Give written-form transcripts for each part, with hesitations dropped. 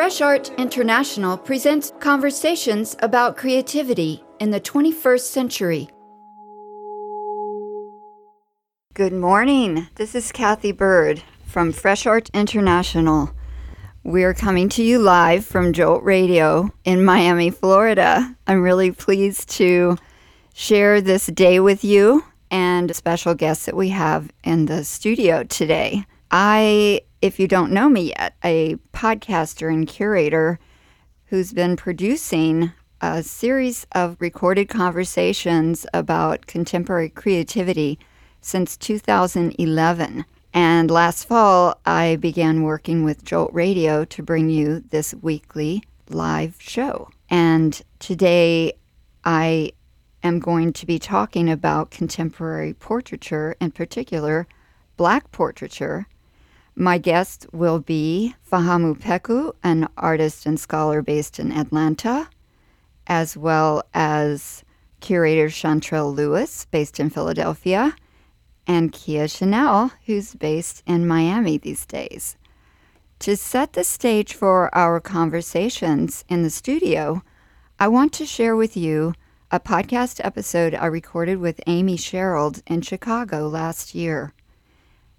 Fresh Art International presents conversations about creativity in the 21st century. Good morning. This is Kathy Bird from Fresh Art International. We're coming to you live from Jolt Radio in Miami, Florida. I'm really pleased to share this day with you and special guests that we have in the studio today. If you don't know me yet, a podcaster and curator who's been producing a series of recorded conversations about contemporary creativity since 2011. And last fall, I began working with Jolt Radio to bring you this weekly live show. And today, I am going to be talking about contemporary portraiture, in particular, Black portraiture. My guest will be Fahamu Pecou, an artist and scholar based in Atlanta, as well as curator Shantrelle Lewis, based in Philadelphia, and Kia Dyson, who's based in Miami these days. To set the stage for our conversations in the studio, I want to share with you a podcast episode I recorded with Amy Sherald in Chicago last year.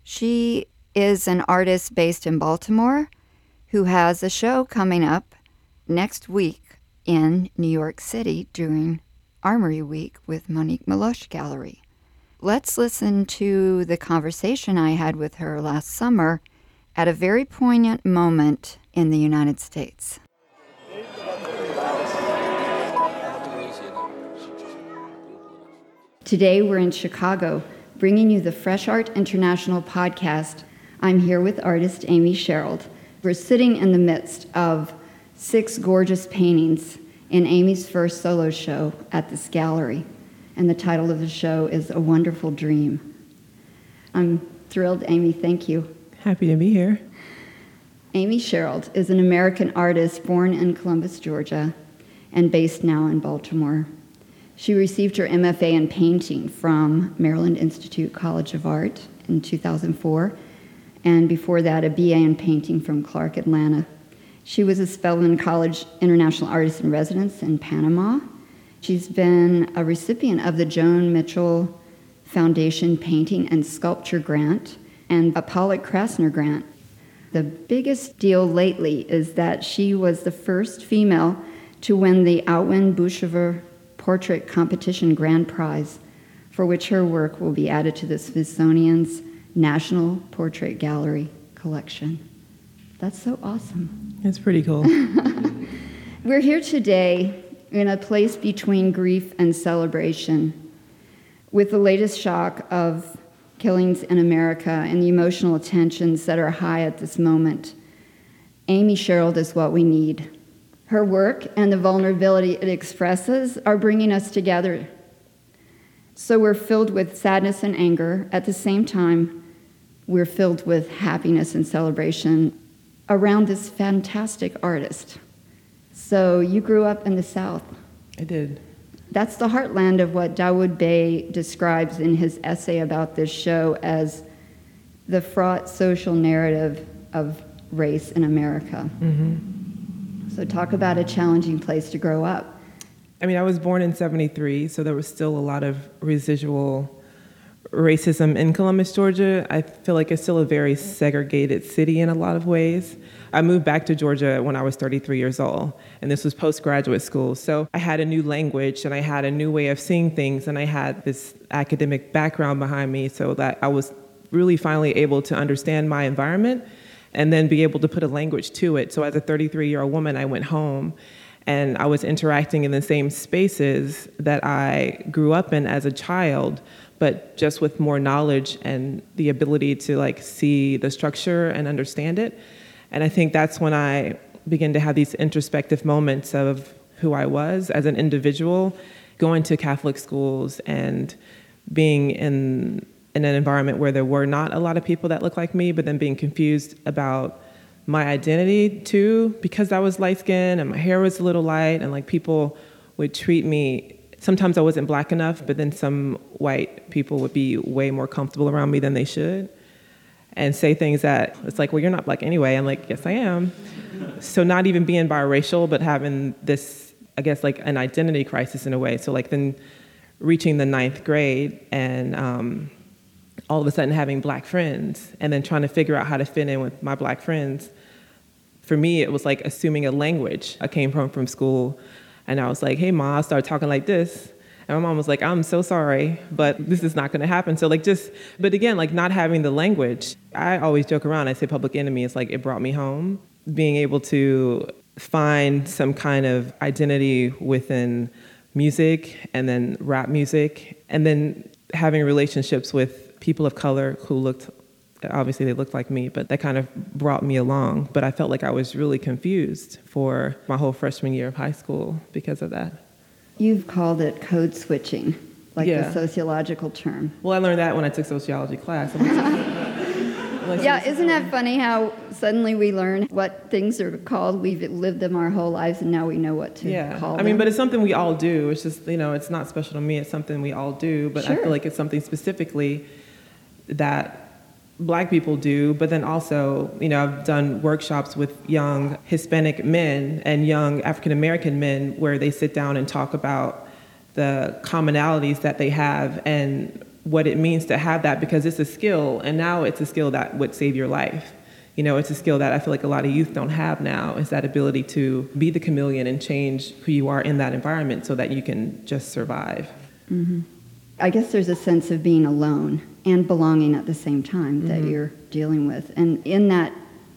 She is an artist based in Baltimore who has a show coming up next week in New York City during Armory Week with Monique Meloche Gallery. Let's listen to the conversation I had with her last summer at a very poignant moment in the United States. Today we're in Chicago, bringing you the Fresh Art International podcast. I'm here with artist Amy Sherald. We're sitting in the midst of six gorgeous paintings in Amy's first solo show at this gallery. And the title of the show is A Wonderful Dream. I'm thrilled, Amy, thank you. Happy to be here. Amy Sherald is an American artist born in Columbus, Georgia, and based now in Baltimore. She received her MFA in painting from Maryland Institute College of Art in 2004. And before that, a BA in painting from Clark Atlanta. She was a Spelman College International Artist in Residence in Panama. She's been a recipient of the Joan Mitchell Foundation Painting and Sculpture Grant and a Pollock-Krasner Grant. The biggest deal lately is that she was the first female to win the Outwin Bouchever Portrait Competition Grand Prize, for which her work will be added to the Smithsonian's National Portrait Gallery collection. That's so awesome. It's pretty cool. We're here today in a place between grief and celebration, with the latest shock of killings in America and the emotional tensions that are high at this moment. Amy Sherald is what we need. Her work and the vulnerability it expresses are bringing us together. So we're filled with sadness and anger. At the same time, we're filled with happiness and celebration around this fantastic artist. So you grew up in the South. I did. That's the heartland of what Dawood Bey describes in his essay about this show as the fraught social narrative of race in America. Mm-hmm. So talk about a challenging place to grow up. I mean, I was born in 73, so there was still a lot of residual racism in Columbus, Georgia. I feel like it's still a very segregated city in a lot of ways. I moved back to Georgia when I was 33 years old, and this was postgraduate school. So I had a new language, and I had a new way of seeing things, and I had this academic background behind me so that I was really finally able to understand my environment and then be able to put a language to it. So as a 33-year-old woman, I went home. And I was interacting in the same spaces that I grew up in as a child, but just with more knowledge and the ability to like see the structure and understand it. And I think that's when I began to have these introspective moments of who I was as an individual, going to Catholic schools and being in an environment where there were not a lot of people that looked like me, but then being confused about my identity too, because I was light-skinned and my hair was a little light, and like people would treat me, sometimes I wasn't black enough, but then some white people would be way more comfortable around me than they should. and say things that it's like, well, you're not Black anyway. I'm like, yes, I am. So not even being biracial, but having this, I guess, like an identity crisis in a way. So like then reaching the 9th grade and all of a sudden having Black friends and then trying to figure out how to fit in with my Black friends. For me, it was like assuming a language. I came home from school and I was like, hey, Ma, I started talking like this. And my mom was like, I'm so sorry, but this is not going to happen. So like just, but again, like not having the language. I always joke around. I say Public Enemy. It's like it brought me home. Being able to find some kind of identity within music and then rap music and then having relationships with people of color who looked, obviously they looked like me, but that kind of brought me along. But I felt like I was really confused for my whole freshman year of high school because of that. You've called it code switching, like the sociological term. Well, I learned that when I took sociology class. Yeah, isn't that funny how suddenly we learn what things are called? We've lived them our whole lives, and now we know what to call them. I mean, but it's something we all do. It's just, you know, it's not special to me. It's something we all do, but I feel like it's something specifically that Black people do. But then also, you know, I've done workshops with young Hispanic men and young African-American men where they sit down and talk about the commonalities that they have and what it means to have that, because it's a skill, and now it's a skill that would save your life. You know, it's a skill that I feel like a lot of youth don't have now, is that ability to be the chameleon and change who you are in that environment so that you can just survive. Mm-hmm. I guess there's a sense of being alone and belonging at the same time that you're dealing with. And in that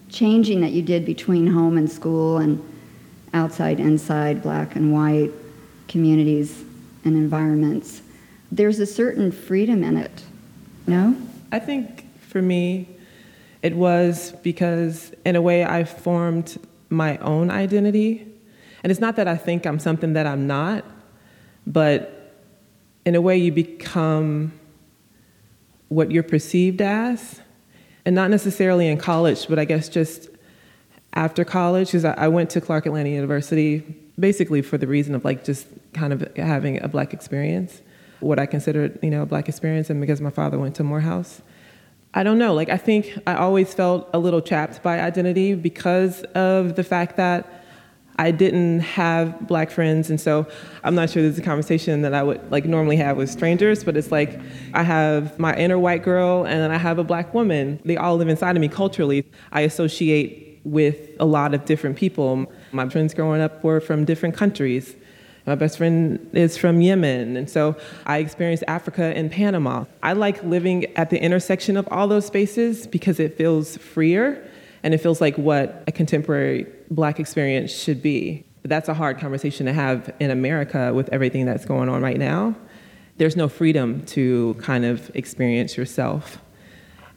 changing that you did between home and school and outside, inside, Black and white communities and environments, there's a certain freedom in it, no? I think for me, it was because in a way I formed my own identity. And it's not that I think I'm something that I'm not, but in a way you become what you're perceived as, and not necessarily in college, but I guess just after college, because I went to Clark Atlanta University basically for the reason of like just kind of having a Black experience, what I considered, you know, a Black experience, and because my father went to Morehouse. I don't know, like I think I always felt a little trapped by identity because of the fact that I didn't have Black friends, and so I'm not sure this is a conversation that I would like normally have with strangers, but it's like I have my inner white girl and then I have a Black woman. They all live inside of me culturally. I associate with a lot of different people. My friends growing up were from different countries. My best friend is from Yemen, and so I experienced Africa and Panama. I like living at the intersection of all those spaces because it feels freer, and it feels like what a contemporary Black experience should be. But that's a hard conversation to have in America with everything that's going on right now. There's no freedom to kind of experience yourself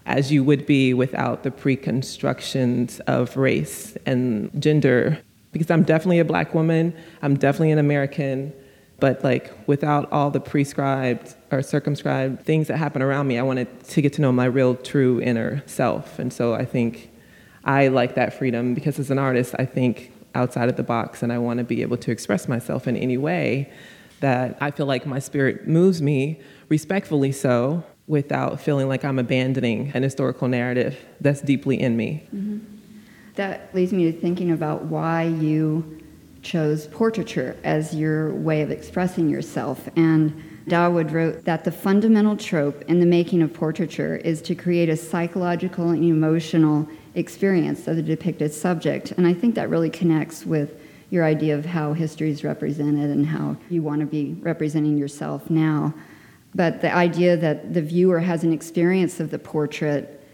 as you would be without the preconstructions of race and gender. Because I'm definitely a Black woman, I'm definitely an American, but like without all the prescribed or circumscribed things that happen around me, I wanted to get to know my real, true inner self. And so I think I like that freedom because as an artist, I think outside of the box and I want to be able to express myself in any way that I feel like my spirit moves me, respectfully so, without feeling like I'm abandoning an historical narrative that's deeply in me. Mm-hmm. That leads me to thinking about why you chose portraiture as your way of expressing yourself. And Dawood wrote that the fundamental trope in the making of portraiture is to create a psychological and emotional experience of the depicted subject. And I think that really connects with your idea of how history is represented and how you want to be representing yourself now. But the idea that the viewer has an experience of the portrait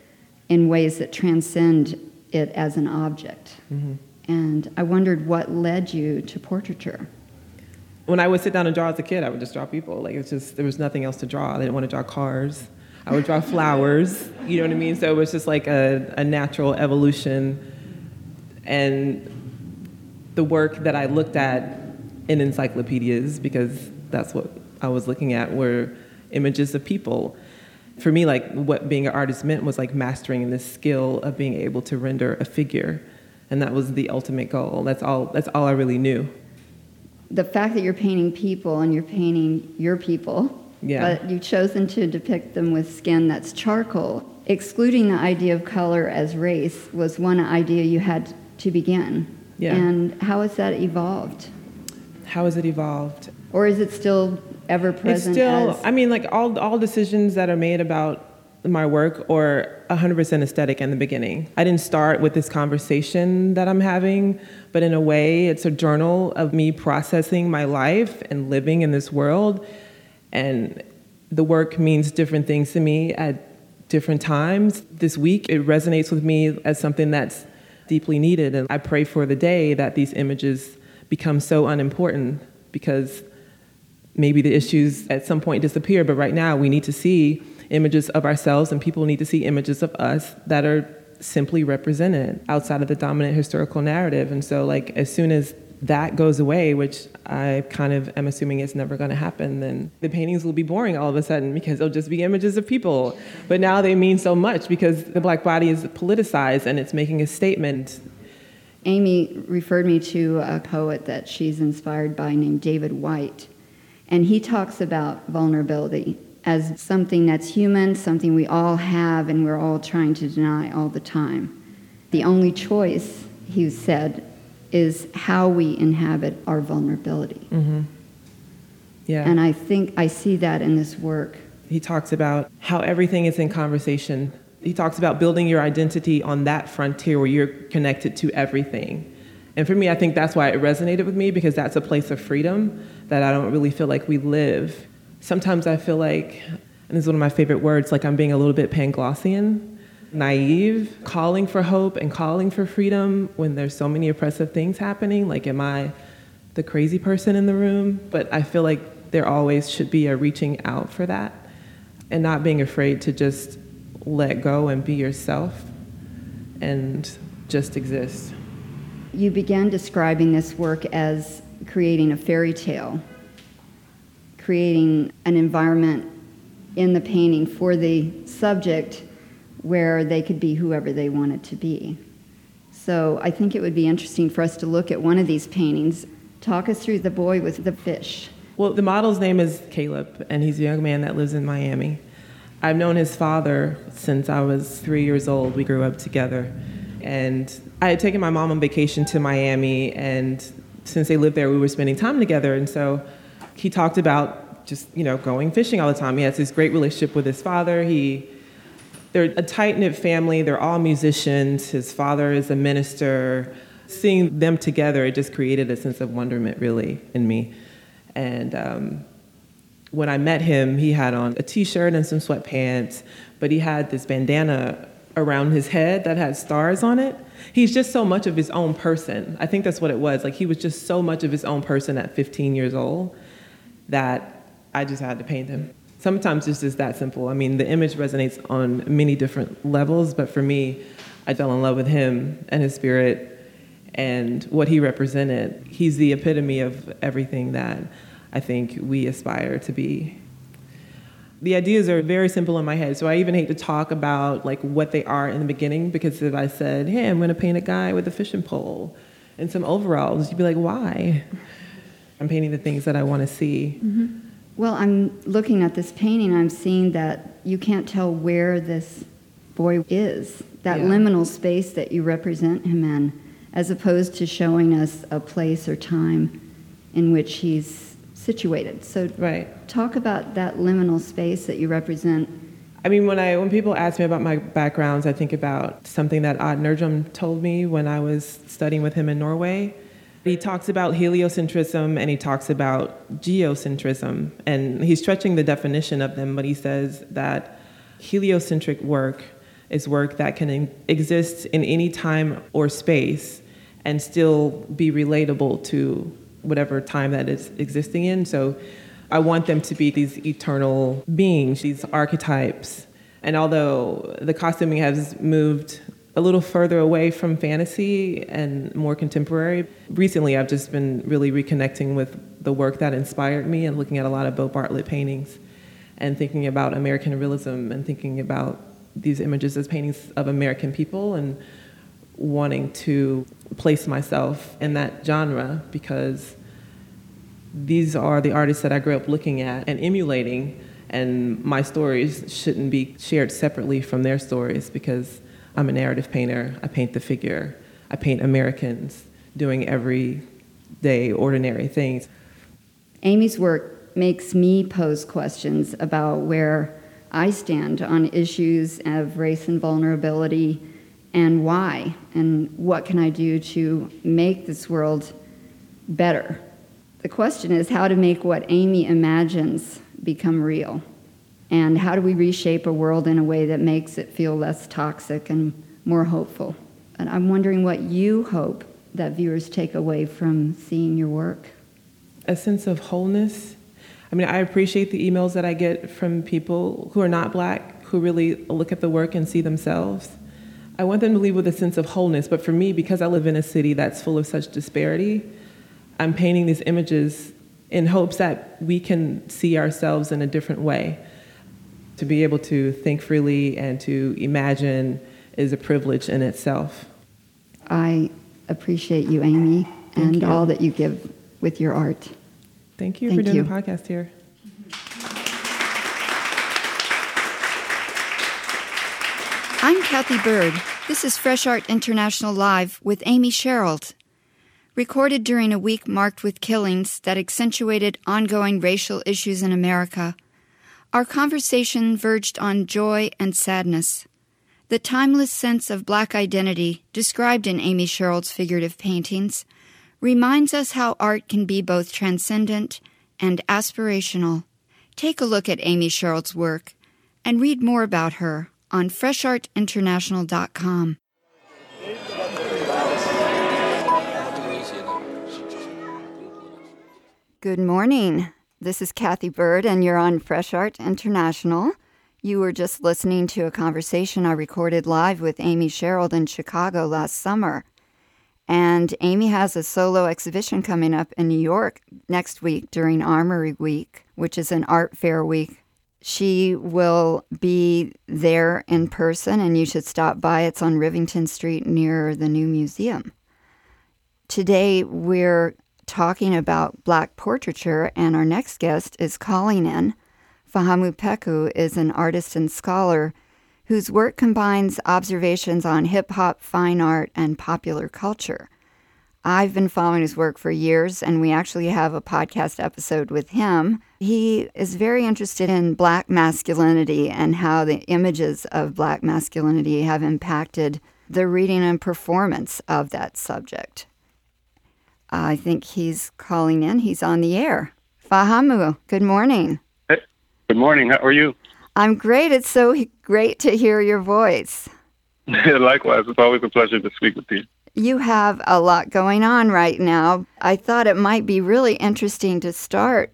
in ways that transcend it as an object. Mm-hmm. And I wondered what led you to portraiture. When I would sit down and draw as a kid, I would just draw people. Like it's just, there was nothing else to draw. I didn't want to draw cars. I would draw flowers, you know what I mean? So it was just like a natural evolution. And the work that I looked at in encyclopedias, because that's what I was looking at, were images of people. For me, like what being an artist meant was like mastering this skill of being able to render a figure, and that was the ultimate goal. That's all I really knew. The fact that you're painting people and you're painting your people, but you've chosen to depict them with skin that's charcoal. excluding the idea of color as race was one idea you had to begin. Yeah. And how has that evolved? How has it evolved? Or is it still ever present? It's still, I mean, like all decisions that are made about my work are 100% aesthetic in the beginning. I didn't start with this conversation that I'm having, but in a way, it's a journal of me processing my life and living in this world. And the work means different things to me at different times. This week, it resonates with me as something that's deeply needed. And I pray for the day that these images become so unimportant, because maybe the issues at some point disappear. But right now, we need to see images of ourselves, and people need to see images of us that are simply represented outside of the dominant historical narrative. And so, like, as soon as that goes away, which I kind of am assuming it's never going to happen, then the paintings will be boring all of a sudden, because they'll just be images of people. But now they mean so much, because the Black body is politicized and it's making a statement. Amy referred me to a poet that she's inspired by named David White, and he talks about vulnerability as something that's human, something we all have and we're all trying to deny all the time. The only choice, he said, is how we inhabit our vulnerability. Mm-hmm. Yeah. And I think I see that in this work. He talks about how everything is in conversation. He talks about building your identity on that frontier where you're connected to everything. And for me, I think that's why it resonated with me, because that's a place of freedom that I don't really feel like we live. Sometimes I feel like, and this is one of my favorite words, like I'm being a little bit Panglossian, naive, calling for hope and calling for freedom when there's so many oppressive things happening. Like, am I the crazy person in the room? But I feel like there always should be a reaching out for that and not being afraid to just let go and be yourself and just exist. You began describing this work as creating a fairy tale, creating an environment in the painting for the subject where they could be whoever they wanted to be. So I think it would be interesting for us to look at one of these paintings. Talk us through The Boy with the Fish. Well, the model's name is Caleb, and he's a young man that lives in Miami. I've known his father since I was 3 years old. We grew up together. And I had taken my mom on vacation to Miami, and since they lived there, we were spending time together. And so he talked about just, you know, going fishing all the time. He has this great relationship with his father. They're a tight-knit family. They're all musicians. His father is a minister. Seeing them together, it just created a sense of wonderment, really, in me. And when I met him, he had on a T-shirt and some sweatpants, but he had this bandana around his head that had stars on it. He's just so much of his own person. I think that's what it was. Like, he was just so much of his own person at 15 years old that I just had to paint him. Sometimes it's just that simple. I mean, the image resonates on many different levels, but for me, I fell in love with him and his spirit and what he represented. He's the epitome of everything that I think we aspire to be. The ideas are very simple in my head, so I even hate to talk about like what they are in the beginning, because if I said, hey, I'm gonna paint a guy with a fishing pole and some overalls, you'd be like, why? I'm painting the things that I want to see. Mm-hmm. Well, I'm looking at this painting. I'm seeing that you can't tell where this boy is, that liminal space that you represent him in, as opposed to showing us a place or time in which he's situated. So Talk about that liminal space that you represent. I mean, when people ask me about my backgrounds, I think about something that Odd Nerdrum told me when I was studying with him in Norway. He talks about heliocentrism and he talks about geocentrism, and he's stretching the definition of them, but he says that heliocentric work is work that can exist in any time or space and still be relatable to whatever time that it's existing in. So I want them to be these eternal beings, these archetypes. And although the costuming has moved a little further away from fantasy and more contemporary, recently I've just been really reconnecting with the work that inspired me and looking at a lot of Bo Bartlett paintings and thinking about American realism and thinking about these images as paintings of American people and wanting to place myself in that genre, because these are the artists that I grew up looking at and emulating. and my stories shouldn't be shared separately from their stories, because I'm a narrative painter. I paint the figure. I paint Americans doing everyday, ordinary things. Amy's work makes me pose questions about where I stand on issues of race and vulnerability, and why, and what can I do to make this world better? The question is how to make what Amy imagines become real, and how do we reshape a world in a way that makes it feel less toxic and more hopeful? And I'm wondering what you hope that viewers take away from seeing your work. A sense of wholeness. I mean, I appreciate the emails that I get from people who are not Black, who really look at the work and see themselves. I want them to leave with a sense of wholeness, but for me, because I live in a city that's full of such disparity, I'm painting these images in hopes that we can see ourselves in a different way. To be able to think freely and to imagine is a privilege in itself. I appreciate you, Amy, and all that you give with your art. Thank you for doing the podcast here. I'm Kathy Bird. This is Fresh Art International Live with Amy Sherald. Recorded during a week marked with killings that accentuated ongoing racial issues in America, our conversation verged on joy and sadness. The timeless sense of Black identity, described in Amy Sherald's figurative paintings, reminds us how art can be both transcendent and aspirational. Take a look at Amy Sherald's work and read more about her on freshartinternational.com. Good morning. This is Kathy Bird, and you're on Fresh Art International. You were just listening to a conversation I recorded live with Amy Sherald in Chicago last summer. And Amy has a solo exhibition coming up in New York next week during Armory Week, which is an art fair week. She will be there in person, and you should stop by. It's on Rivington Street near the new museum. Today, we're talking about Black portraiture, and our next guest is calling in. Fahamu Pecou is an artist and scholar whose work combines observations on hip-hop, fine art, and popular culture. I've been following his work for years, and we actually have a podcast episode with him. He is very interested in Black masculinity and how the images of Black masculinity have impacted the reading and performance of that subject. I think he's calling in. He's on the air. Fahamu, good morning. Hey, good morning. How are you? I'm great. It's so great to hear your voice. Likewise. It's always a pleasure to speak with you. You have a lot going on right now. I thought it might be really interesting to start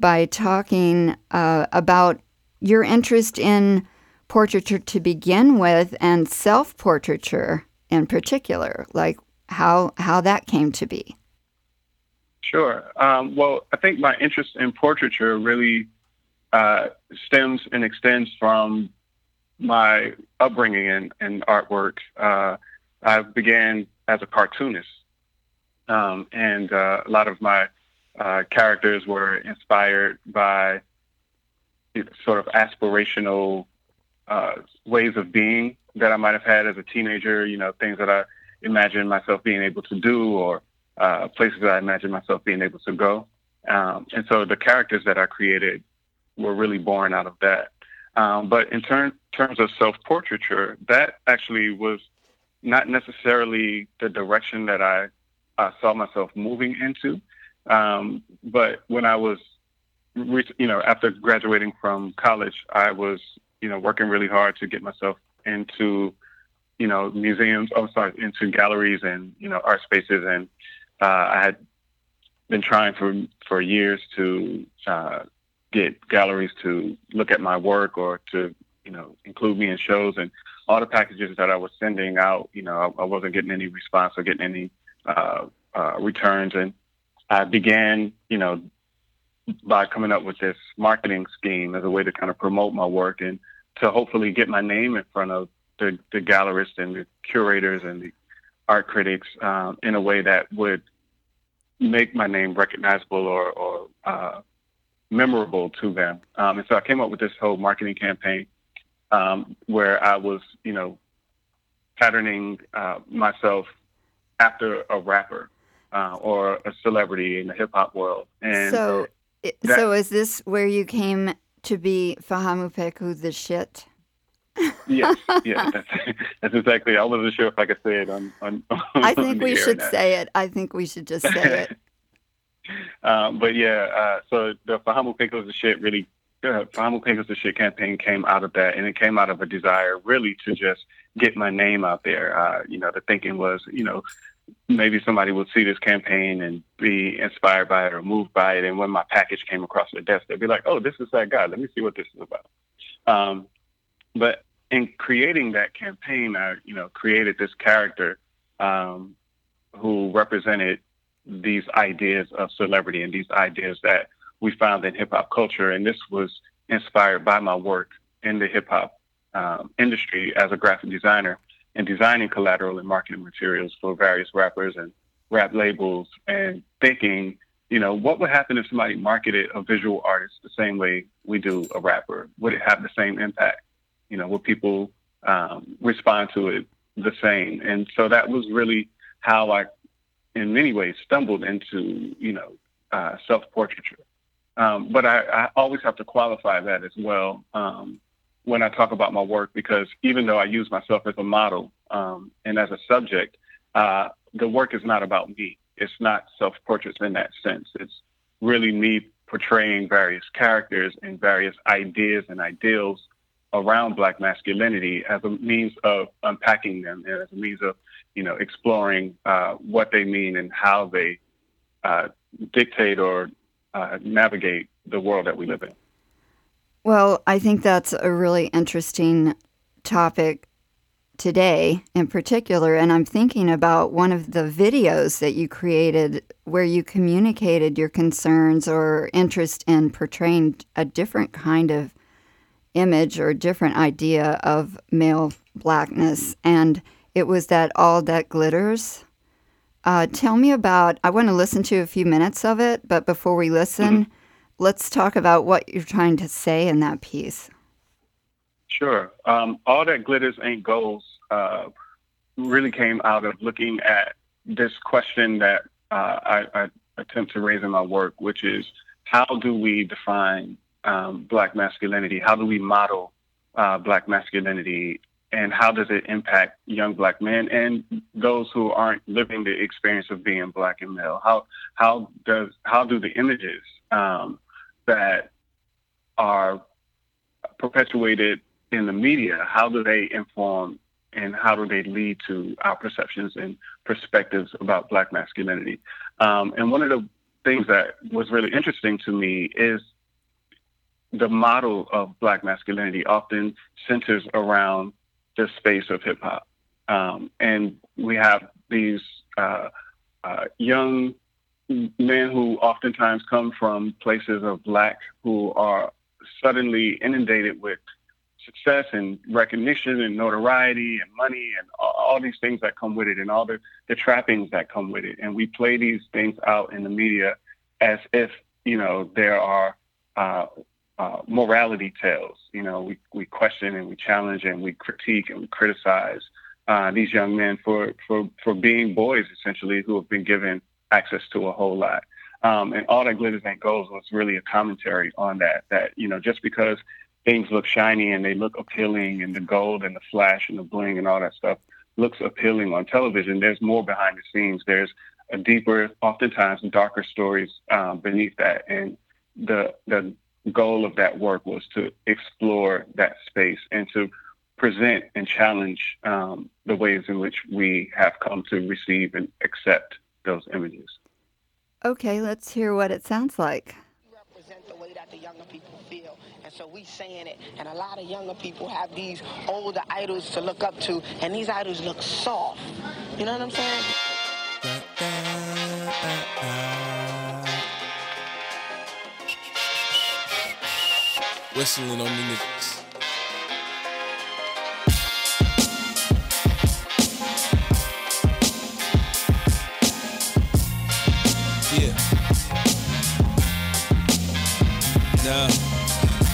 by talking about your interest in portraiture to begin with, and self-portraiture in particular, like how that came to be. Sure. Well, I think my interest in portraiture really stems and extends from my upbringing in artwork. I began as a cartoonist, and a lot of my characters were inspired by sort of aspirational ways of being that I might have had as a teenager, things that I imagined myself being able to do, or places that I imagined myself being able to go. And so the characters that I created were really born out of that. But in terms of self-portraiture, that actually was not necessarily the direction that I saw myself moving into. But when I was, after graduating from college, I was, working really hard to get myself into, into galleries and, art spaces. And I had been trying for years to get galleries to look at my work or to, include me in shows. And all the packages that I was sending out, I wasn't getting any response or getting any returns. And I began, by coming up with this marketing scheme as a way to kind of promote my work and to hopefully get my name in front of the gallerists and the curators and the art critics in a way that would make my name recognizable or memorable to them. And so I came up with this whole marketing campaign where I was, you know, patterning myself after a rapper or a celebrity in the hip hop world. And so is this where you came to be Fahamu Pecou the shit? Yes, yeah, that's exactly. I wasn't sure if I could say it on I think we should say it. I think we should just say it. But yeah, so the Fahamu Pecou's the shit really, Fahamu Pecou's the shit campaign came out of that, and it came out of a desire really to just get my name out there. You know, the thinking was, you know, maybe somebody would see this campaign and be inspired by it or moved by it. And when my package came across their desk, they'd be like, "Oh, this is that guy. Let me see what this is about." But in creating that campaign, I, you know, created this character who represented these ideas of celebrity and these ideas that we found in hip hop culture. And this was inspired by my work in the hip hop industry as a graphic designer and designing collateral and marketing materials for various rappers and rap labels, and thinking, you know, what would happen if somebody marketed a visual artist the same way we do a rapper? Would it have the same impact? You know, will people respond to it the same? And so that was really how I, in many ways, stumbled into, you know, self-portraiture. But I always have to qualify that as well when I talk about my work, because even though I use myself as a model and as a subject, the work is not about me. It's not self-portraits in that sense. It's really me portraying various characters and various ideas and ideals around Black masculinity as a means of unpacking them, and as a means of, you know, exploring what they mean and how they dictate or navigate the world that we live in. Well, I think that's a really interesting topic today in particular. And I'm thinking about one of the videos that you created where you communicated your concerns or interest in portraying a different kind of image or different idea of male Blackness, and it was that All That Glitters. Tell me about, I want to listen to a few minutes of it, but before we listen, let's talk about what you're trying to say in that piece. Sure. All That Glitters Ain't Goals really came out of looking at this question that I attempt to raise in my work, which is, how do we define Black masculinity? How do we model Black masculinity, and how does it impact young Black men and those who aren't living the experience of being Black and male? How do the images that are perpetuated in the media, how do they inform and how do they lead to our perceptions and perspectives about Black masculinity? And one of the things that was really interesting to me is the model of Black masculinity often centers around the space of hip hop. And we have these young men who oftentimes come from places of Black, who are suddenly inundated with success and recognition and notoriety and money and all these things that come with it, and all the trappings that come with it. And we play these things out in the media as if, you know, there are morality tales. You know, we question and we challenge and we critique and we criticize these young men for being boys, essentially, who have been given access to a whole lot. And All That Glitters Ain't Gold was really a commentary on that, that, you know, just because things look shiny and they look appealing, and the gold and the flash and the bling and all that stuff looks appealing on television, there's more behind the scenes. There's a deeper, oftentimes darker stories beneath that. And the goal of that work was to explore that space and to present and challenge the ways in which we have come to receive and accept those images. Okay, let's hear what it sounds like. Represent the way that the younger people feel. And so we saying it, and a lot of younger people have these older idols to look up to, and these idols look soft. You know what I'm saying? Whistling on the niggas. Yeah.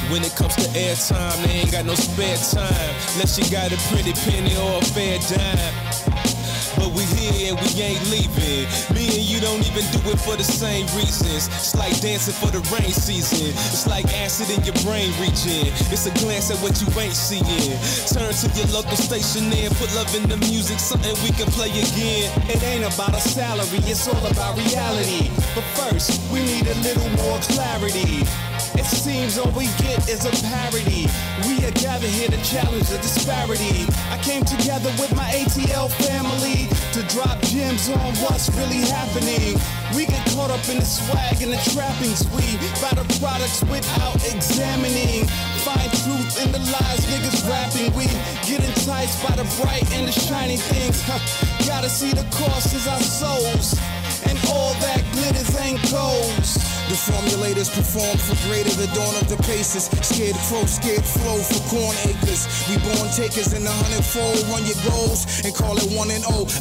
When it comes to airtime, they ain't got no spare time, unless you got a pretty penny or a fair dime. But we here and we ain't leaving. Me and you don't even do it for the same reasons. It's like dancing for the rain season. It's like acid in your brain reaching. It's a glance at what you ain't seeing. Turn to your local station and put love in the music, something we can play again. It ain't about a salary, it's all about reality. But first, we need a little more clarity. It seems all we get is a parody. We are gathered here to challenge the disparity. I came together with my ATL family to drop gems on what's really happening. We get caught up in the swag and the trappings. We buy the products without examining. Find truth in the lies niggas rapping. We get enticed by the bright and the shiny things. Gotta see the cost is our souls. And all that glitters ain't goals. The formulators perform for greater, the dawn of the paces. Scared crow, scared flow for corn acres. We born takers in the 100-fold. Run your goals and call it 1-0.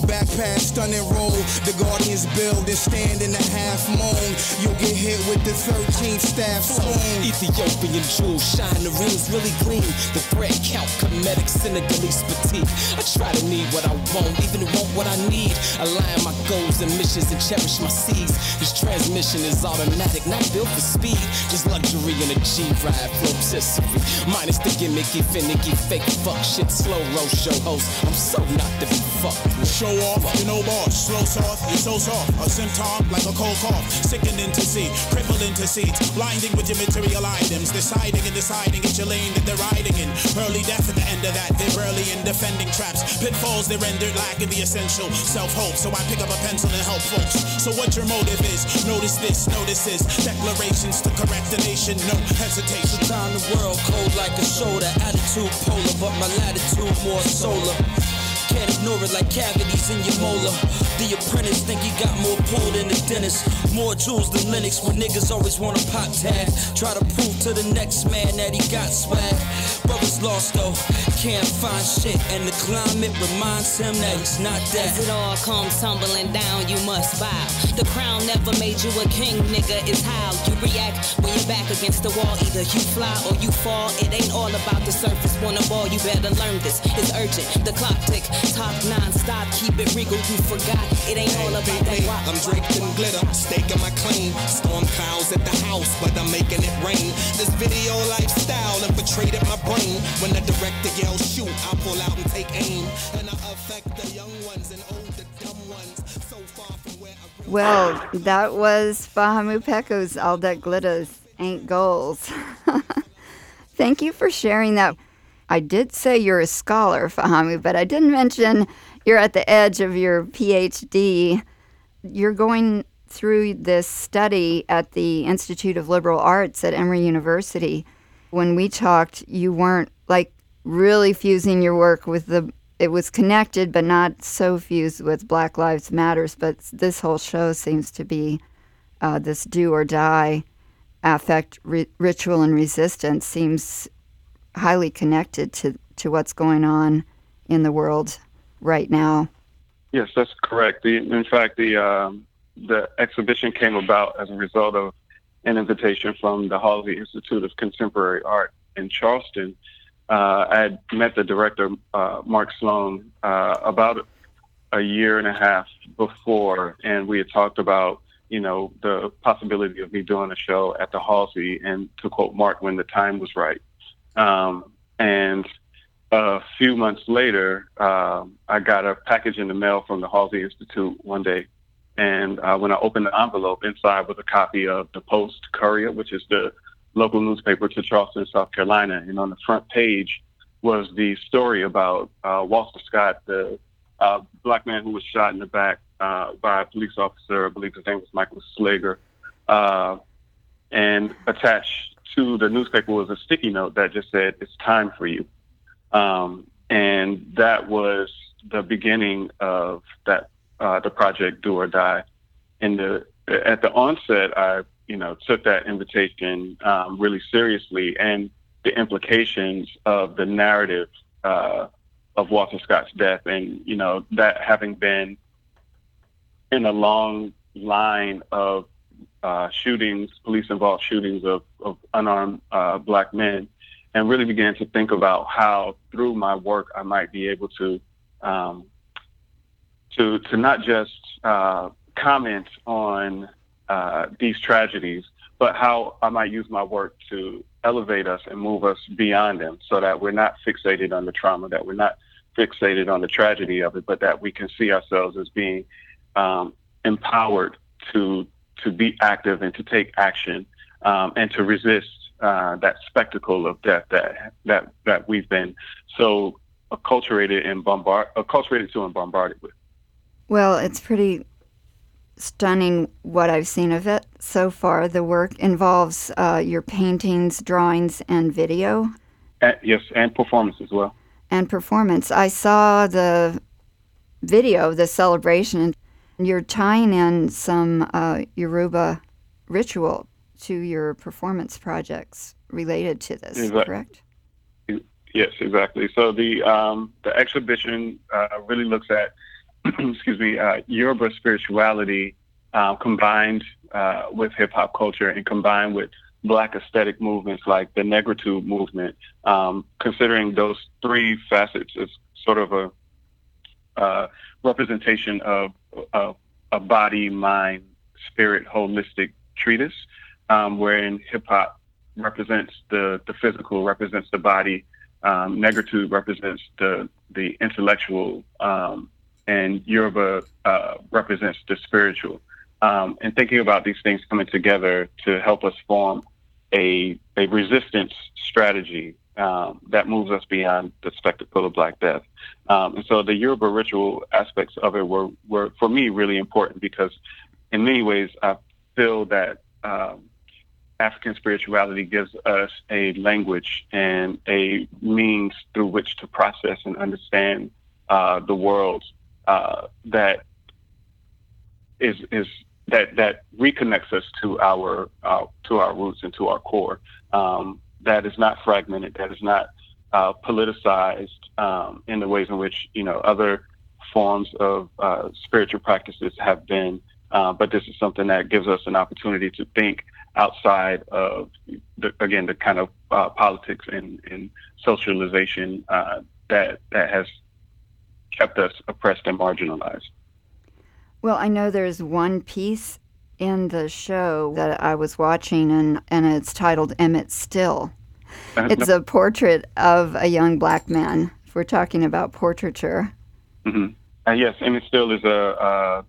Back pass, stun and roll. The Guardians build and stand in the half moon. You'll get hit with the 13th staff swoon. Ethiopian jewels shine, the rings really gleam. The thread count, comedic, Senegalese fatigue. I try to need what I want, even want what I need. Align my goals and missions and cherish my seeds. This transmission is automatic, not built for speed. Just luxury in a G-ride, rotisserie. Minus the gimmicky, finicky, fake fuck shit. Slow roast show host, I'm so not the fuck. Show off, you know boss. Slow soft, you're so soft. A symptom like a cold cough. Sickening to see, crippling to seats. Blinding with your material items. Deciding and deciding it's your lane that they're riding in. Early death at the end of that. They're early in defending traps. Pitfalls they rendered lacking the essential self-hope. So I pick up a pencil and help folks. So what your motive is, notice this, notice this. Declarations to correct the nation, no hesitation. Time the world cold like a shoulder. Attitude polar, but my latitude more solar. Can't ignore it like cavities in your molar. The apprentice think he got more pull than the dentist. More jewels than Linux when niggas always want a pop tag. Try to prove to the next man that he got swag. Brother's lost though, can't find shit. And the climate reminds him that he's not that. As it all comes tumbling down, you must bow. The crown never made you a king, nigga. It's how you react when you're back against the wall. Either you fly or you fall. It ain't all about the surface. Wanna ball, you better learn this. It's urgent, the clock tick. Talk non-stop, keep it regal, you forgot. It ain't all about that rock. I'm draped in glitter, staking my claim. Storm clouds at the house, but I'm making it rain. This video lifestyle infiltrated my brain. When the director yells shoot, I pull out and take aim. And I affect the young ones and old the dumb ones. So far from where I grew. Well, that was Fahamu Pecou's All That Glitters Ain't Goals. Thank you for sharing that. I did say you're a scholar, Fahamu, but I didn't mention you're at the edge of your PhD. You're going through this study at the Institute of Liberal Arts at Emory University. When we talked, you weren't like really fusing your work with it was connected, but not so fused with Black Lives Matters. But this whole show seems to be this do or die affect, ritual and resistance seems highly connected to what's going on in the world right now. Yes, that's correct. In fact, the exhibition came about as a result of an invitation from the Halsey Institute of Contemporary Art in Charleston. I had met the director, Mark Sloan, about a year and a half before, and we had talked about, you know, the possibility of me doing a show at the Halsey, and to quote Mark, when the time was right. And a few months later, I got a package in the mail from the Halsey Institute one day. And when I opened the envelope, inside was a copy of the Post Courier, which is the local newspaper to Charleston, South Carolina. And on the front page was the story about Walter Scott, the black man who was shot in the back by a police officer. I believe his name was Michael Slager. And attached to the newspaper was a sticky note that just said, "It's time for you." And that was the beginning of that, the project Do or Die. And at the onset, I, you know, took that invitation really seriously, and the implications of the narrative of Walter Scott's death. And, you know, that having been in a long line of shootings, police-involved shootings of unarmed Black men, and really began to think about how, through my work, I might be able to not just comment on these tragedies, but how I might use my work to elevate us and move us beyond them, so that we're not fixated on the trauma, that we're not fixated on the tragedy of it, but that we can see ourselves as being empowered to be active and to take action and to resist that spectacle of death that we've been so acculturated to and bombarded with. Well, it's pretty stunning what I've seen of it so far. The work involves your paintings, drawings, and video. Yes, and performance as well. And performance. I saw the video, the celebration. You're tying in some Yoruba ritual to your performance projects related to this, correct? Yes, exactly. So the exhibition really looks at Yoruba spirituality combined with hip-hop culture and combined with Black aesthetic movements like the Negritude movement, considering those three facets as sort of a representation of a body, mind, spirit, holistic treatise, wherein hip-hop represents the physical, represents the body, Negritude represents the intellectual, and Yoruba represents the spiritual. And thinking about these things coming together to help us form a resistance strategy that moves us beyond the spectacle of Black death. And so the Yoruba ritual aspects of it were for me, really important, because in many ways I feel that African spirituality gives us a language and a means through which to process and understand the world that is that reconnects us to our roots and to our core. That is not fragmented. That is not politicized in the ways in which other forms of spiritual practices have been. But this is something that gives us an opportunity to think outside of the kind of politics and socialization that has kept us oppressed and marginalized. Well, I know there's one piece in the show that I was watching, and it's titled Emmett Till. It's a portrait of a young Black man, if we're talking about portraiture. Mm-hmm. Yes, Emmett Till is a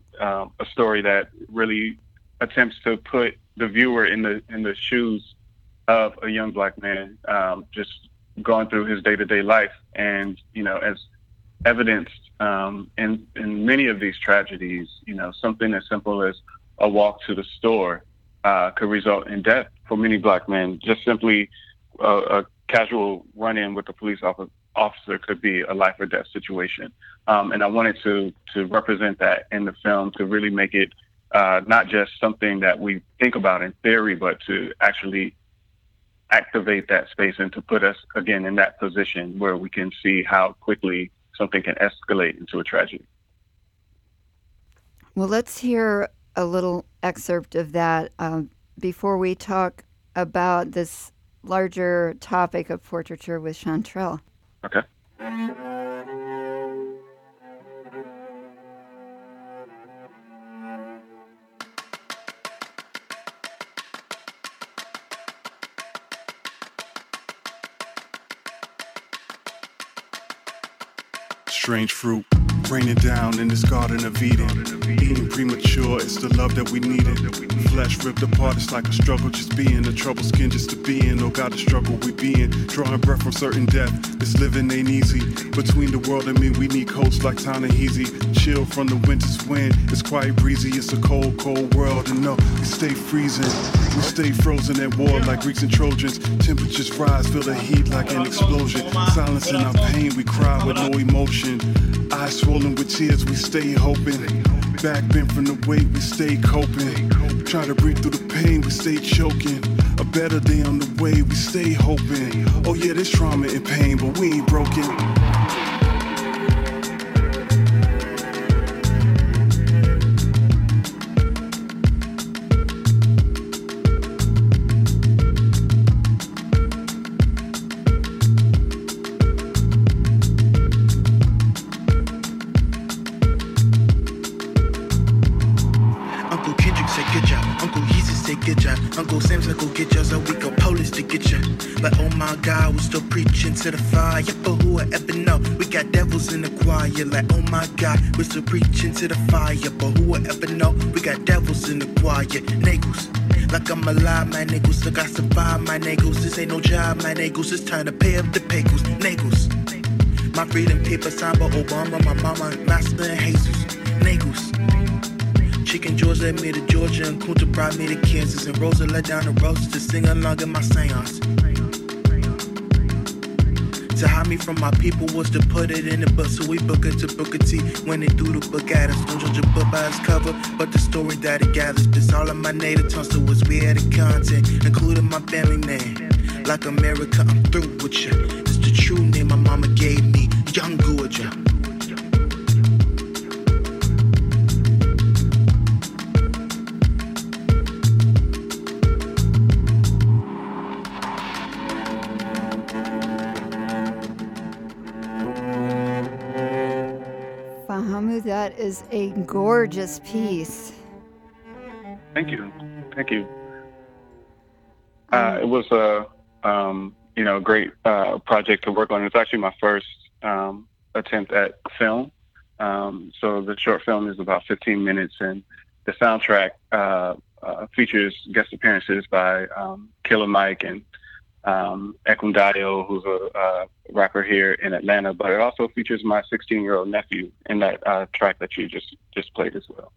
story that really attempts to put the viewer in the shoes of a young Black man, just going through his day-to-day life, and as evidenced in many of these tragedies, something as simple as a walk to the store could result in death for many Black men. Just simply a casual run-in with a police officer could be a life or death situation. And I wanted to represent that in the film, to really make it not just something that we think about in theory, but to actually activate that space and to put us, again, in that position where we can see how quickly something can escalate into a tragedy. Well, let's hear a little excerpt of that before we talk about this larger topic of portraiture with Shantrelle. Okay. Strange fruit, raining down in this garden of Eden. Eating premature, it's the love that we needed. Flesh ripped apart, it's like a struggle just being. A troubled skin just to be in. Oh God, the struggle we be in. Drawing breath from certain death, this living ain't easy. Between the world and me, we need coats like Ta-Nehisi. Chill from the winter's wind, it's quite breezy. It's a cold, cold world, and no, we stay freezing. We stay frozen at war like Greeks and Trojans. Temperatures rise, feel the heat like an explosion. Silencing our pain, we cry with no emotion. Eyes swollen with tears, we stay hoping. Back bent from the weight, we stay coping. Try to breathe through the pain, we stay choking. A better day on the way, we stay hoping. Oh yeah, there's trauma and pain, but we ain't broken. Uncle Sam's gonna go get you, so we go police to get you. Like, oh my God, we still preaching to the fire. But who are epping up? We got devils in the choir. Like, oh my God, we still preaching to the fire. But who are epping up? We got devils in the choir. Nagels. Like I'm alive, my nagels. Look, I survive, my nagels. This ain't no job, my nagels. It's time to pay up the pecos. Nagels. My freedom paper signed by Obama, my mama, Master and Jesus. Nagels. Chicken George led me to Georgia, and Kunta brought me to Kansas, and Rosa led down the roads to sing along in my seance. To hide me from my people was to put it in the book, so we book it to Booker T. When they do the book at us, don't judge a book by its cover, but the story that it gathers. It's all in my native tongue, so it's weird the content, including my family name. Like America, I'm through with ya. It's the true name my mama gave me, Young Georgia. That is a gorgeous piece. Thank you. It was a great project to work on. It's actually my first attempt at film. So the short film is about 15 minutes, and the soundtrack features guest appearances by Killer Mike and Ekundario, who's a rapper here in Atlanta, but it also features my 16-year-old nephew in that track that you just played as well.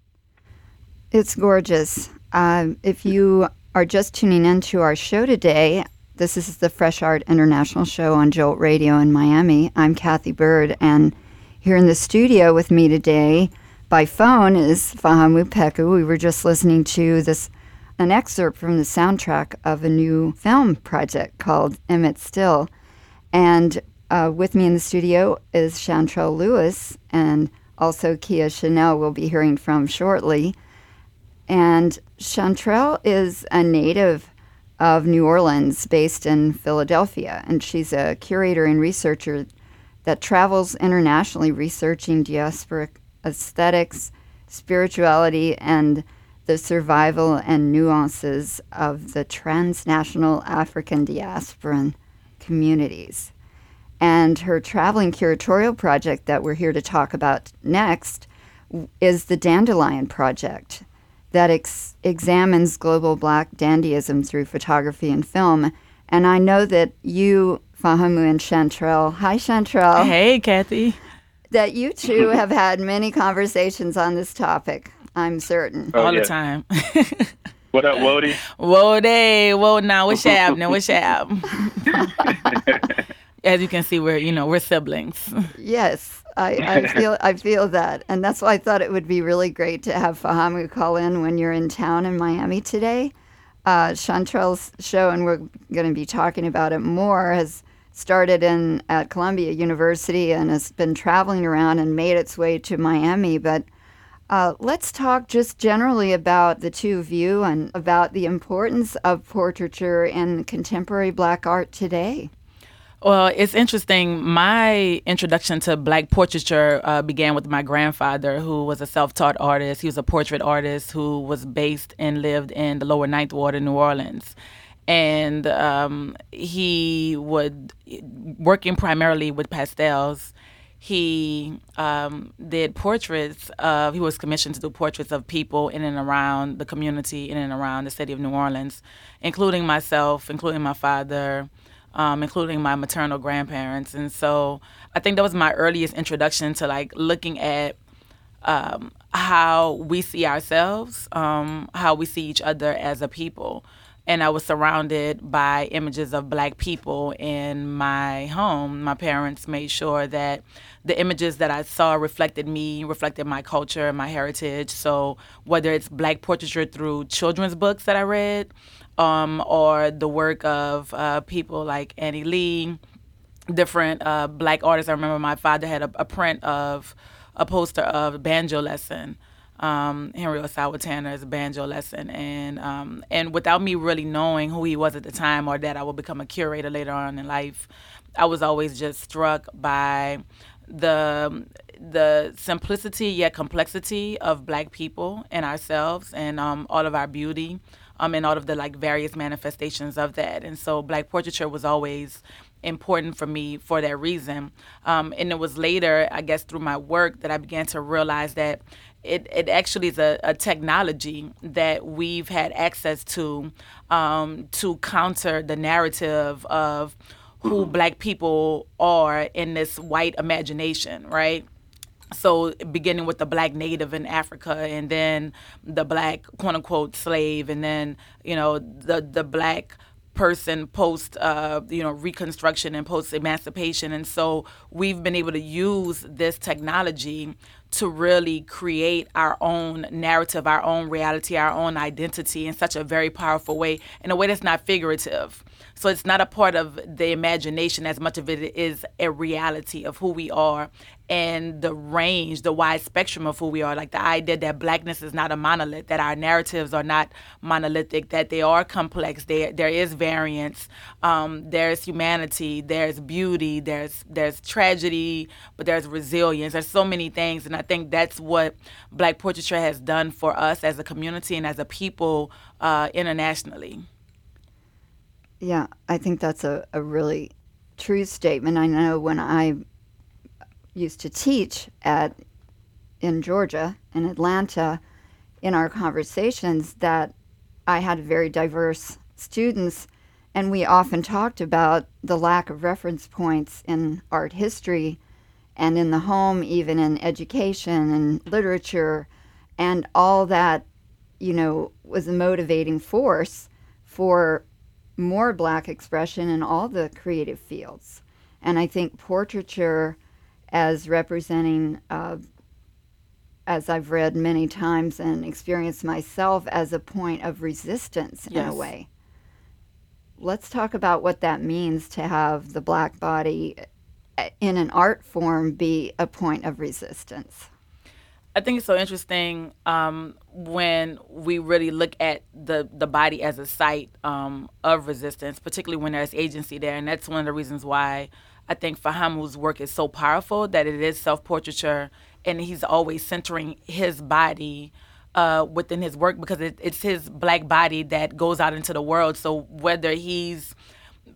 It's gorgeous. If you are just tuning into our show today, this is the Fresh Art International show on Jolt Radio in Miami. I'm Kathy Bird, and here in the studio with me today by phone is Fahamu Pecou. We were just listening to an excerpt from the soundtrack of a new film project called Emmett Till. And with me in the studio is Shantrelle Lewis, and also Kia Chanel we'll be hearing from shortly. And Shantrelle is a native of New Orleans, based in Philadelphia, and she's a curator and researcher that travels internationally researching diasporic aesthetics, spirituality, and the survival and nuances of the transnational African diasporan communities. And her traveling curatorial project that we're here to talk about next is the Dandelion Project, that examines global Black dandyism through photography and film. And I know that you, Fahamu, and Shantrelle, hi Shantrelle. Hey, Kathy. That you two have had many conversations on this topic, I'm certain. All the time. What up, Wody? Wody, Wody, now what's happening? What's happening? As you can see, we're siblings. Yes, I feel that, and that's why I thought it would be really great to have Fahamu call in when you're in town in Miami today. Chantrelle's show, and we're going to be talking about it more, has started at Columbia University and has been traveling around and made its way to Miami, but. Let's talk just generally about the two of you and about the importance of portraiture in contemporary Black art today. Well, it's interesting. My introduction to Black portraiture began with my grandfather, who was a self-taught artist. He was a portrait artist who was based and lived in the Lower Ninth Ward in New Orleans. And he would, working primarily with pastels, he did portraits of, he was commissioned to do portraits of people in and around the community, in and around the city of New Orleans, including myself, including my father, including my maternal grandparents. And so I think that was my earliest introduction to looking at how we see ourselves, how we see each other as a people. And I was surrounded by images of Black people in my home. My parents made sure that the images that I saw reflected me, reflected my culture, my heritage. So whether it's Black portraiture through children's books that I read, or the work of people like Annie Lee, different Black artists. I remember my father had a print of a poster of Banjo Lesson. Henry Osawa Tanner's banjo lesson, and without me really knowing who he was at the time or that I would become a curator later on in life, I was always just struck by the simplicity yet complexity of Black people and ourselves, and all of our beauty, and all of the like various manifestations of that. And so Black portraiture was always important for me for that reason. And it was later, I guess, through my work that I began to realize that it actually is a technology that we've had access to counter the narrative of who Black people are in this white imagination, right? So beginning with the Black native in Africa, and then the Black quote-unquote slave, and then, you know, the Black person post, Reconstruction and post emancipation. And so we've been able to use this technology to really create our own narrative, our own reality, our own identity in such a very powerful way, in a way that's not figurative. So it's not a part of the imagination as much of it is a reality of who we are and the range, the wide spectrum of who we are. Like the idea that Blackness is not a monolith, that our narratives are not monolithic, that they are complex. There is variance, there's humanity, there's beauty, there's tragedy, but there's resilience. There's so many things, and I think that's what Black portraiture has done for us as a community and as a people internationally. Yeah, I think that's a really true statement. I know when I used to teach in Georgia, in Atlanta, in our conversations that I had very diverse students, and we often talked about the lack of reference points in art history and in the home, even in education and literature, and all that, you know, was a motivating force for more Black expression in all the creative fields. And I think portraiture, as representing, as I've read many times and experienced myself, as a point of resistance in a way. Let's talk about what that means to have the Black body in an art form be a point of resistance. I think it's so interesting when we really look at the body as a site of resistance, particularly when there's agency there. And that's one of the reasons why I think Fahamu's work is so powerful, that it is self-portraiture, and he's always centering his body within his work, because it's his Black body that goes out into the world. So whether he's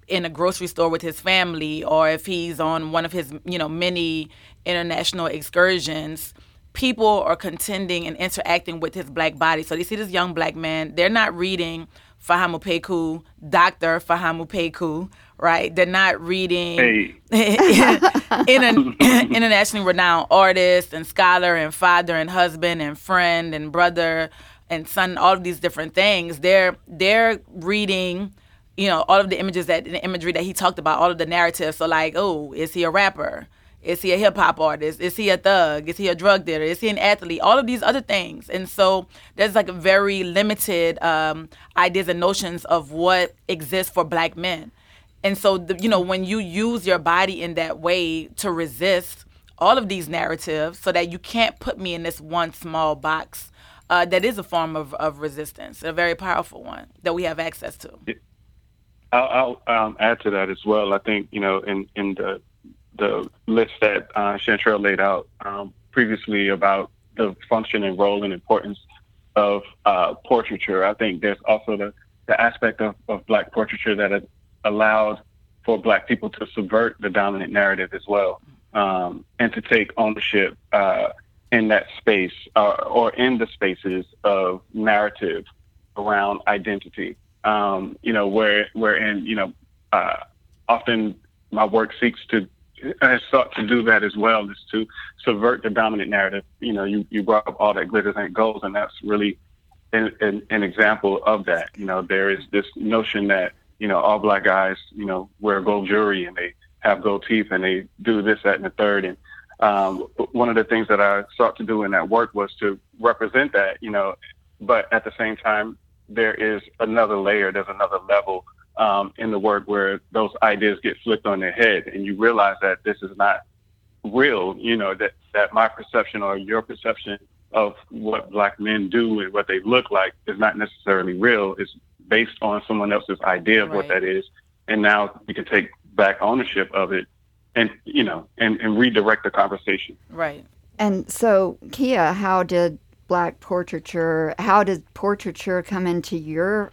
in a grocery store with his family, or if he's on one of his, you know, many international excursions, people are contending and interacting with his Black body. So they see this young Black man. They're not reading Fahamu Pecou, Dr. Fahamu Pecou, right? They're not reading internationally renowned artist and scholar and father and husband and friend and brother and son, all of these different things. They're reading, you know, all of the images, that the imagery that he talked about, all of the narratives. So like, oh, is he a rapper? Is he a hip-hop artist? Is he a thug? Is he a drug dealer? Is he an athlete? All of these other things. And so there's like very limited ideas and notions of what exists for Black men. And so, you know, when you use your body in that way to resist all of these narratives so that you can't put me in this one small box, that is a form of resistance, a very powerful one that we have access to. I'll add to that as well. I think, you know, in the list that Shantrelle laid out previously about the function and role and importance of portraiture, I think there's also the aspect of Black portraiture that has allowed for Black people to subvert the dominant narrative as well, and to take ownership in that space or in the spaces of narrative around identity, you know, wherein, you know, often my work has sought to do that as well, is to subvert the dominant narrative. You know, you brought up All That Glitters Ain't Gold, and that's really an example of that. You know, there is this notion that, you know, all Black guys, you know, wear gold jewelry and they have gold teeth and they do this, that, and the third. And one of the things that I sought to do in that work was to represent that, you know, but at the same time, there is another layer, there's another level in the work where those ideas get flipped on their head and you realize that this is not real, you know, that my perception or your perception of what Black men do and what they look like is not necessarily real. It's based on someone else's idea of what that is. And now you can take back ownership of it and, you know, and redirect the conversation. Right. And so, Kia, how did Black portraiture. How did portraiture come into your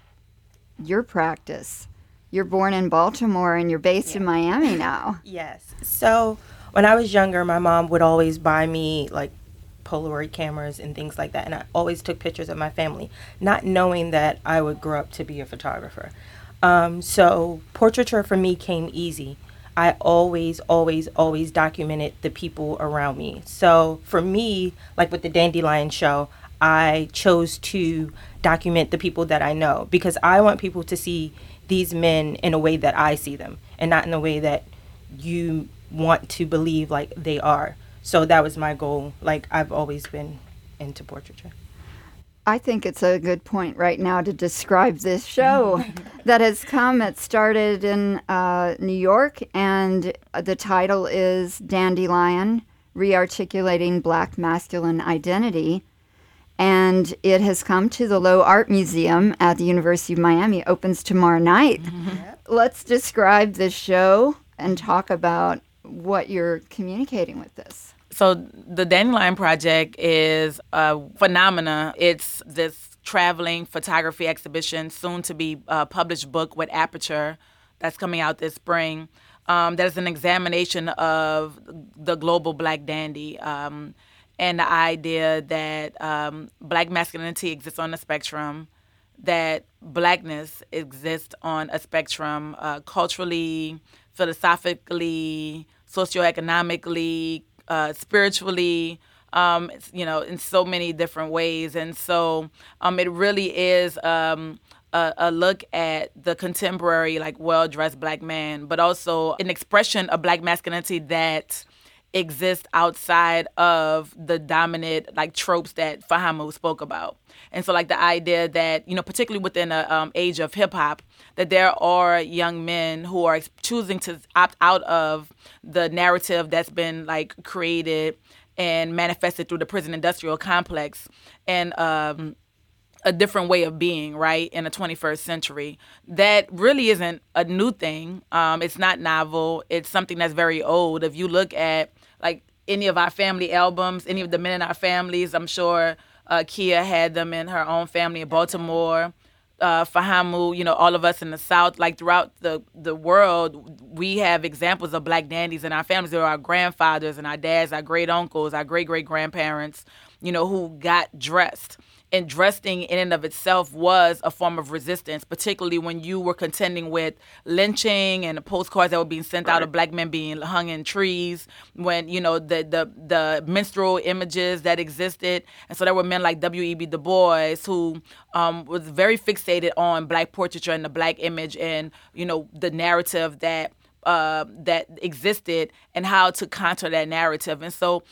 practice? You're born in Baltimore and you're based in Miami now. Yes. So when I was younger, my mom would always buy me like Polaroid cameras and things like that. And I always took pictures of my family, not knowing that I would grow up to be a photographer. So portraiture for me came easy. I always documented the people around me. So for me, like with the Dandelion show, I chose to document the people that I know because I want people to see these men in a way that I see them and not in a way that you want to believe like they are. So that was my goal. Like, I've always been into portraiture. I think it's a good point right now to describe this show that has come. It started in New York, and the title is Dandelion, Rearticulating Black Masculine Identity. And it has come to the Lowe Art Museum at the University of Miami. It opens tomorrow night. Let's describe this show and talk about what you're communicating with this. So the Dandelion Project is a phenomena. It's this traveling photography exhibition, soon to be published book with Aperture that's coming out this spring. That is an examination of the global Black dandy and the idea that Black masculinity exists on a spectrum, that Blackness exists on a spectrum culturally, philosophically, socioeconomically, spiritually, you know, in so many different ways. And so it really is a look at the contemporary, like, well-dressed Black man, but also an expression of Black masculinity that exists outside of the dominant, like, tropes that Fahamu spoke about. And so, like, the idea that, you know, particularly within an age of hip-hop, that there are young men who are choosing to opt out of the narrative that's been, like, created and manifested through the prison industrial complex and a different way of being, right, in the 21st century. That really isn't a new thing. It's not novel. It's something that's very old. If you look at, like, any of our family albums, any of the men in our families, I'm sure Kia had them in her own family in Baltimore. Fahamu, you know, all of us in the South, like throughout the world, we have examples of Black dandies in our families. There are our grandfathers and our dads, our great uncles, our great-great-grandparents, you know, who got dressed. And dressing in and of itself was a form of resistance, particularly when you were contending with lynching and the postcards that were being sent out of Black men being hung in trees, when, you know, the minstrel images that existed. And so there were men like W.E.B. Du Bois who was very fixated on Black portraiture and the Black image and, you know, the narrative that that existed and how to counter that narrative. And so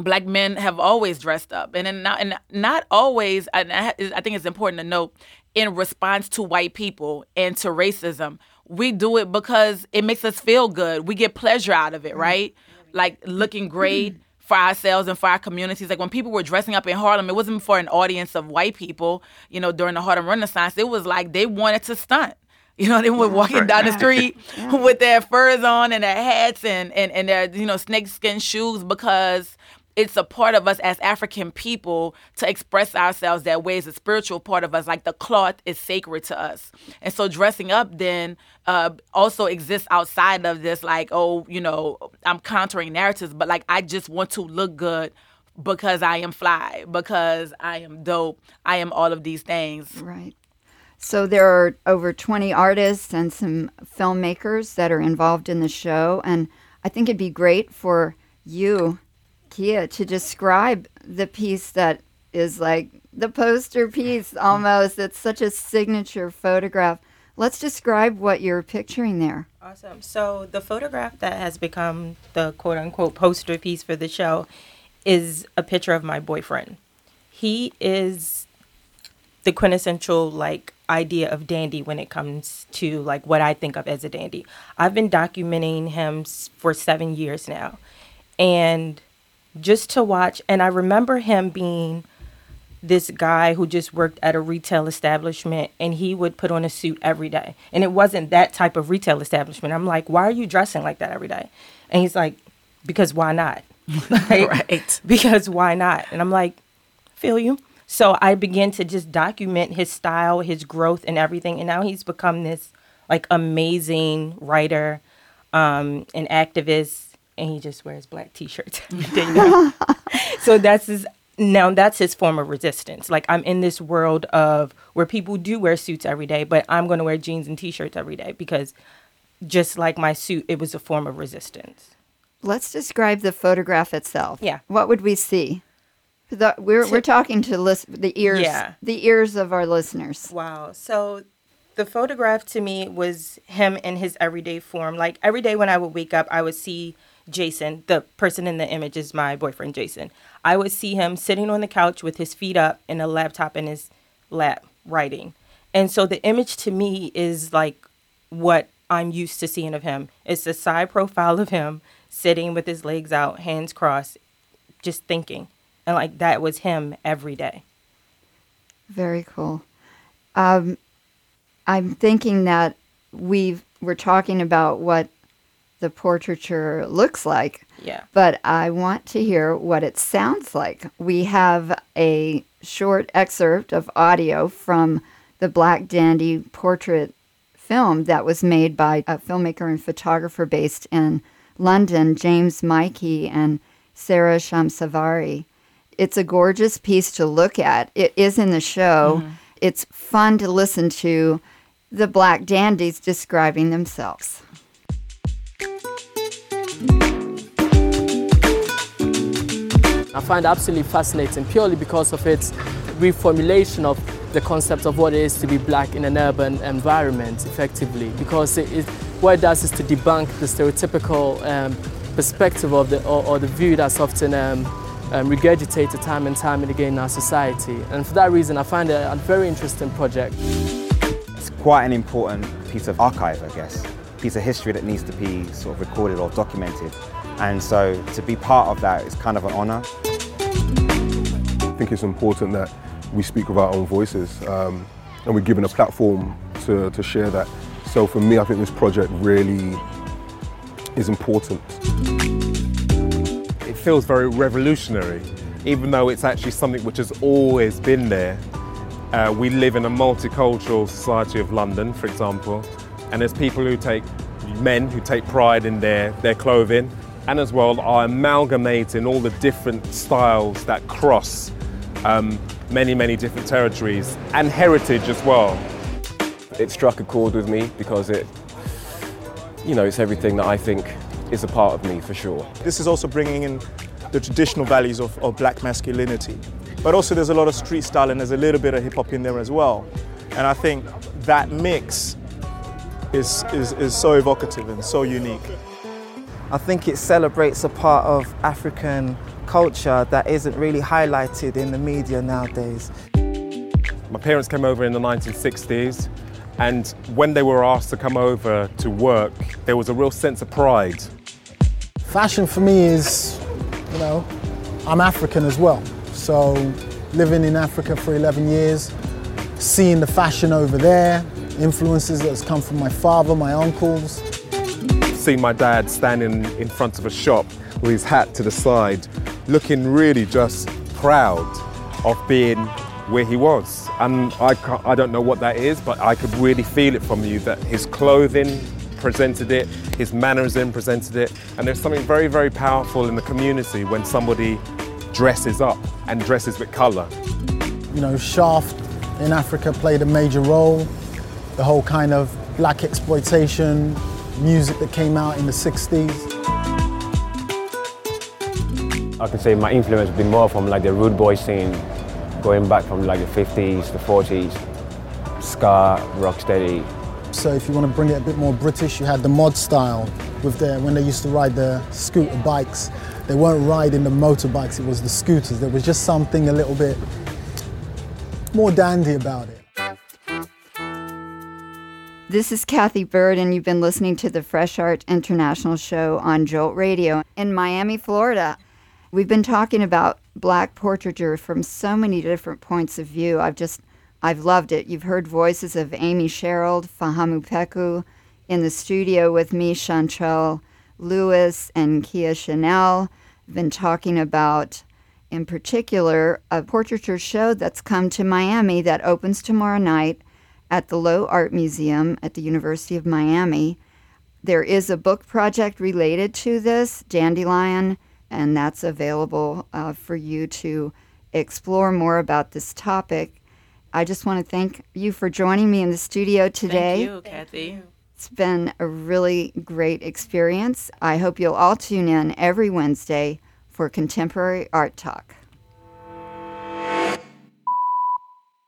Black men have always dressed up, and not always, and I think it's important to note, in response to white people and to racism. We do it because it makes us feel good. We get pleasure out of it, right? Like looking great for ourselves and for our communities. Like when people were dressing up in Harlem, it wasn't for an audience of white people, you know, during the Harlem Renaissance. It was like they wanted to stunt. You know, they were walking down the street with their furs on and their hats and their, you know, snakeskin shoes because it's a part of us as African people to express ourselves that way. It's a spiritual part of us. Like the cloth is sacred to us. And so dressing up then also exists outside of this, like, oh, you know, I'm countering narratives, but like I just want to look good because I am fly, because I am dope. I am all of these things. Right. So there are over 20 artists and some filmmakers that are involved in the show. And I think it'd be great for you, Kia, to describe the piece that is like the poster piece almost. It's such a signature photograph. Let's describe what you're picturing there. Awesome. So the photograph that has become the quote-unquote poster piece for the show is a picture of my boyfriend. He is the quintessential, like, idea of dandy when it comes to, like, what I think of as a dandy. I've been documenting him for 7 years now. And just to watch, and I remember him being this guy who just worked at a retail establishment, and he would put on a suit every day. And it wasn't that type of retail establishment. I'm like, why are you dressing like that every day? And he's like, because why not? Like, right. Because why not? And I'm like, feel you. So I began to just document his style, his growth and everything. And now he's become this like amazing writer, an activist, and he just wears black t-shirts. So that's his form of resistance. Like, I'm in this world of where people do wear suits every day, but I'm going to wear jeans and t-shirts every day because just like my suit, it was a form of resistance. Let's describe the photograph itself. Yeah. What would we see? We're talking to the ears of our listeners. Wow. So the photograph to me was him in his everyday form. Like, every day when I would wake up, I would see Jason. The person in the image is my boyfriend, Jason. I would see him sitting on the couch with his feet up and a laptop in his lap writing. And so the image to me is like what I'm used to seeing of him. It's a side profile of him sitting with his legs out, hands crossed, just thinking. And like, that was him every day. Very cool. I'm thinking that we're talking about what the portraiture looks like. Yeah. But I want to hear what it sounds like. We have a short excerpt of audio from the Black Dandy portrait film that was made by a filmmaker and photographer based in London, James Mikey and Sarah Shamsavari. It's a gorgeous piece to look at. It is in the show. Mm-hmm. It's fun to listen to the Black Dandies describing themselves. I find it absolutely fascinating purely because of its reformulation of the concept of what it is to be black in an urban environment, effectively, because what it does is to debunk the stereotypical perspective of the view that's often regurgitated time and time and again in our society. And for that reason, I find it a very interesting project. It's quite an important piece of archive, I guess, piece of history that needs to be sort of recorded or documented. And so to be part of that is kind of an honor. I think it's important that we speak with our own voices and we're given a platform to share that. So for me, I think this project really is important. It feels very revolutionary, even though it's actually something which has always been there. We live in a multicultural society of London, for example, and there's men who take pride in their clothing, and as well are amalgamating all the different styles that cross many, many different territories and heritage as well. It struck a chord with me because it's everything that I think is a part of me for sure. This is also bringing in the traditional values of black masculinity, but also there's a lot of street style and there's a little bit of hip hop in there as well. And I think that mix is so evocative and so unique. I think it celebrates a part of African culture that isn't really highlighted in the media nowadays. My parents came over in the 1960s, and when they were asked to come over to work, there was a real sense of pride. Fashion for me is, I'm African as well. So living in Africa for 11 years, seeing the fashion over there, influences that's come from my father, my uncles. Seeing my dad standing in front of a shop with his hat to the side, looking really just proud of being where he was. And I don't know what that is, but I could really feel it from you that his clothing presented it, his mannerism presented it. And there's something very, very powerful in the community when somebody dresses up and dresses with color. Shaft in Africa played a major role. The whole kind of black exploitation music that came out in the 60s. I can say my influence would be more from like the rude boy scene, going back from like the 50s, the 40s, ska, rocksteady. So if you want to bring it a bit more British, you had the mod style when they used to ride the scooter bikes. They weren't riding the motorbikes, it was the scooters. There was just something a little bit more dandy about it. This is Kathy Bird, and you've been listening to the Fresh Art International show on Jolt Radio in Miami, Florida. We've been talking about black portraiture from so many different points of view. I've loved it. You've heard voices of Amy Sherald, Fahamu Pecou, in the studio with me, Shantrelle Lewis, and Kia Dyson. Been talking about in particular, a portraiture show that's come to Miami that opens tomorrow night at the Lowe Art Museum at the University of Miami. There is a book project related to this, Dandelion, and that's available for you to explore more about this topic. I just want to thank you for joining me in the studio today. Thank you, Kathy. It's been a really great experience. I hope you'll all tune in every Wednesday for Contemporary Art Talk.